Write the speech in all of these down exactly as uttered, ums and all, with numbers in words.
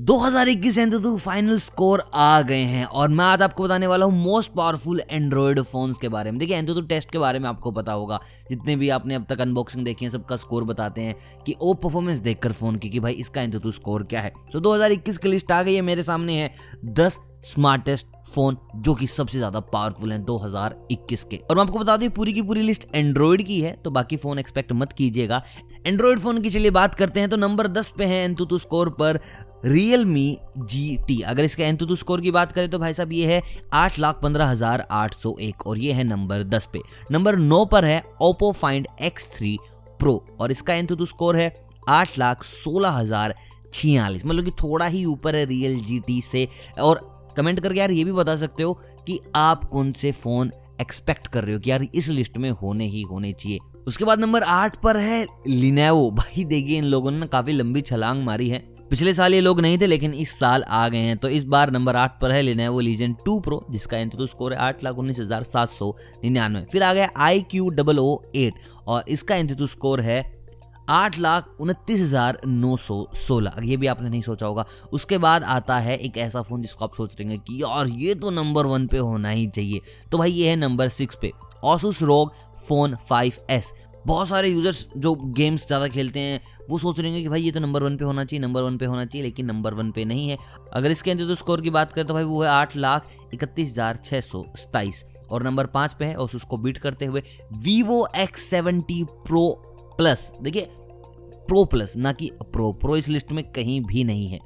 दो हज़ार इक्कीस AnTuTu फाइनल स्कोर आ गए हैं और मैं आज आपको बताने वाला हूँ मोस्ट पावरफुल एंड्रॉयड फोन्स के बारे में। देखिए AnTuTu टेस्ट के बारे में आपको पता होगा, जितने भी आपने अब तक अनबॉक्सिंग देखी है सबका स्कोर बताते हैं कि वो परफॉर्मेंस देखकर फोन की कि भाई इसका AnTuTu स्कोर क्या है। तो दो हज़ार इक्कीस की लिस्ट आ गई है, मेरे सामने है दस स्मार्टेस्ट फोन जो कि सबसे ज्यादा पावरफुल हैं दो हज़ार इक्कीस के। और मैं आपको बता दूं पूरी की पूरी लिस्ट एंड्रॉइड की है, तो बाकी फोन एक्सपेक्ट मत कीजिएगा। एंड्रॉइड फोन की चलिए बात करते हैं। तो नंबर दस पे है AnTuTu स्कोर पर Realme जी टी। अगर इसके AnTuTu स्कोर की बात करें तो भाई साहब ये है आठ लाख पंद्रह हजार आठ सौ एक और ये है नंबर दस पे। नंबर नौ पर है Oppo Find X three Pro और इसका AnTuTu स्कोर है आठ लाख सोलह हजार छियालीस, मतलब कि थोड़ा ही ऊपर है रियल जी टी से। और कमेंट करके यार ये भी बता सकते हो कि आप कौन से फोन एक्सपेक्ट कर रहे हो कि यार इस लिस्ट में होने ही होने चाहिए। उसके बाद नंबर आठ पर है Lenovo। भाई देखिए इन लोगों ने काफी लंबी छलांग मारी है, पिछले साल ये लोग नहीं थे लेकिन इस साल आ गए हैं। तो इस बार नंबर आठ पर है Lenovo Legion टू Pro जिसका AnTuTu स्कोर है आठ लाख उन्नीस हजार सात सौ निन्यानवे। फिर आ गया iQOO एट और इसका AnTuTu स्कोर है आठ लाख उनतीस हजार नौ सौ सोलह, ये भी आपने नहीं सोचा होगा। उसके बाद आता है एक ऐसा फोन जिसको आप सोच रहे हैं कि यार ये तो नंबर वन पे होना ही चाहिए, तो भाई ये है नंबर सिक्स पे Asus R O G Phone five S. बहुत सारे यूजर्स जो गेम्स ज़्यादा खेलते हैं वो सोच रहे हैं कि भाई ये तो नंबर वन पे होना चाहिए, नंबर वन पे होना चाहिए, लेकिन नंबर वन पे नहीं है। अगर इसके अंदर तो स्कोर की बात करें तो भाई वो है आठ लाख इकतीस हजार छः सौ सताईस और नंबर पाँच पे है और उसको बीट करते हुए Vivo X seventy Pro plus. देखिए प्रो प्लस ना कि प्रो प्रो इस लिस्ट में कहीं भी नहीं है।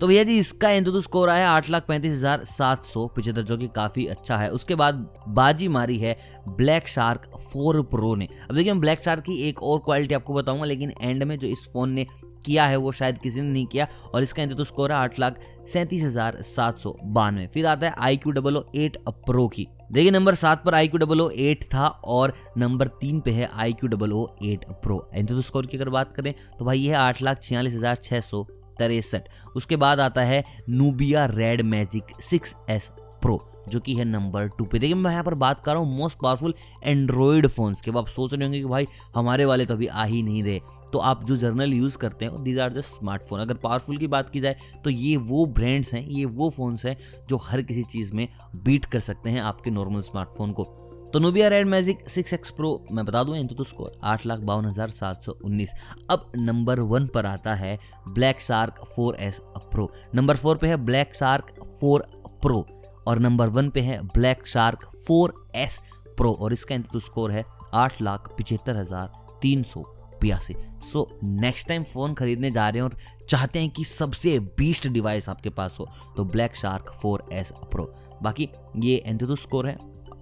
तो भैया जी इसका AnTuTu स्कोर आया आठ लाख पैंतीस हजार सात सौ पिछहत्तर जो कि काफी अच्छा है। उसके बाद बाजी मारी है ब्लैक शार्क फोर Pro ने। अब देखिए हम ब्लैक शार्क की एक और क्वालिटी आपको बताऊंगा, लेकिन एंड में जो इस फोन ने किया है वो शायद किसी ने नहीं किया और इसका AnTuTu स्कोर है आठ लाख सैंतीस हजार सात सौ बानवे। फिर आता है iQOO एट Pro की। देखिए नंबर सात पर iQOO एट था और नंबर तीन पे है iQOO eight Pro। AnTuTu score की अगर बात करें तो भाई ये है आठ लाख छियालीस हजार छः सौ तिरसठ। उसके बाद आता है Nubia Red Magic six S Pro जो कि है नंबर टू पे। देखिए मैं यहाँ पर बात कर रहा हूँ मोस्ट पावरफुल एंड्रॉयड फोन्स के। अब आप सोच रहे होंगे कि भाई हमारे वाले तो अभी आ ही नहीं रहे, तो आप जो जर्नल यूज़ करते हैं दीज आर जस्ट स्मार्टफोन। अगर पावरफुल की बात की जाए तो ये वो ब्रांड्स हैं, ये वो फ़ोन्स हैं जो हर किसी चीज़ में बीट कर सकते हैं आपके नॉर्मल स्मार्टफोन को। तो Nubia Red Magic six X Pro मैं बता दूँ AnTuTu स्कोर आठ लाख बावन हज़ार सात सौ उन्नीस। अब नंबर वन पर आता है Black Shark four S Pro। Number four पे है Black Shark फोर Pro और नंबर वन पे है Black Shark four S Pro और इसका AnTuTu स्कोर है आठ लाख पिचहत्तर हज़ार तीन सौ पियासी। सो नेक्स्ट टाइम फ़ोन खरीदने जा रहे हैं और चाहते हैं कि सबसे बेस्ट डिवाइस आपके पास हो तो Black Shark four S Pro। बाकी ये AnTuTu स्कोर है,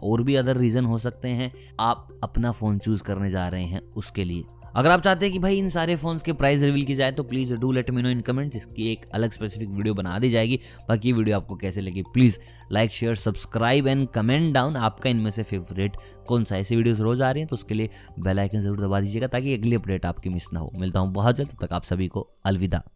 और भी अदर रीज़न हो सकते हैं आप अपना फ़ोन चूज़ करने जा रहे हैं उसके लिए। अगर आप चाहते हैं कि भाई इन सारे फोन्स के प्राइस रिवील की जाए तो please do let me know in comment, जिसकी एक अलग स्पेसिफिक वीडियो बना दी जाएगी। बाकी वीडियो आपको कैसे लगी please like share subscribe and comment down आपका इनमें से फेवरेट कौन सा। ऐसी वीडियोस रोज आ रही हैं तो उसके लिए बेल आइकन जरूर दबा दीजिएगा ताकि अगली अपडेट आपकी मिस ना हो। मिलता हूँ बहुत जल्द, तब तक आप सभी को अलविदा।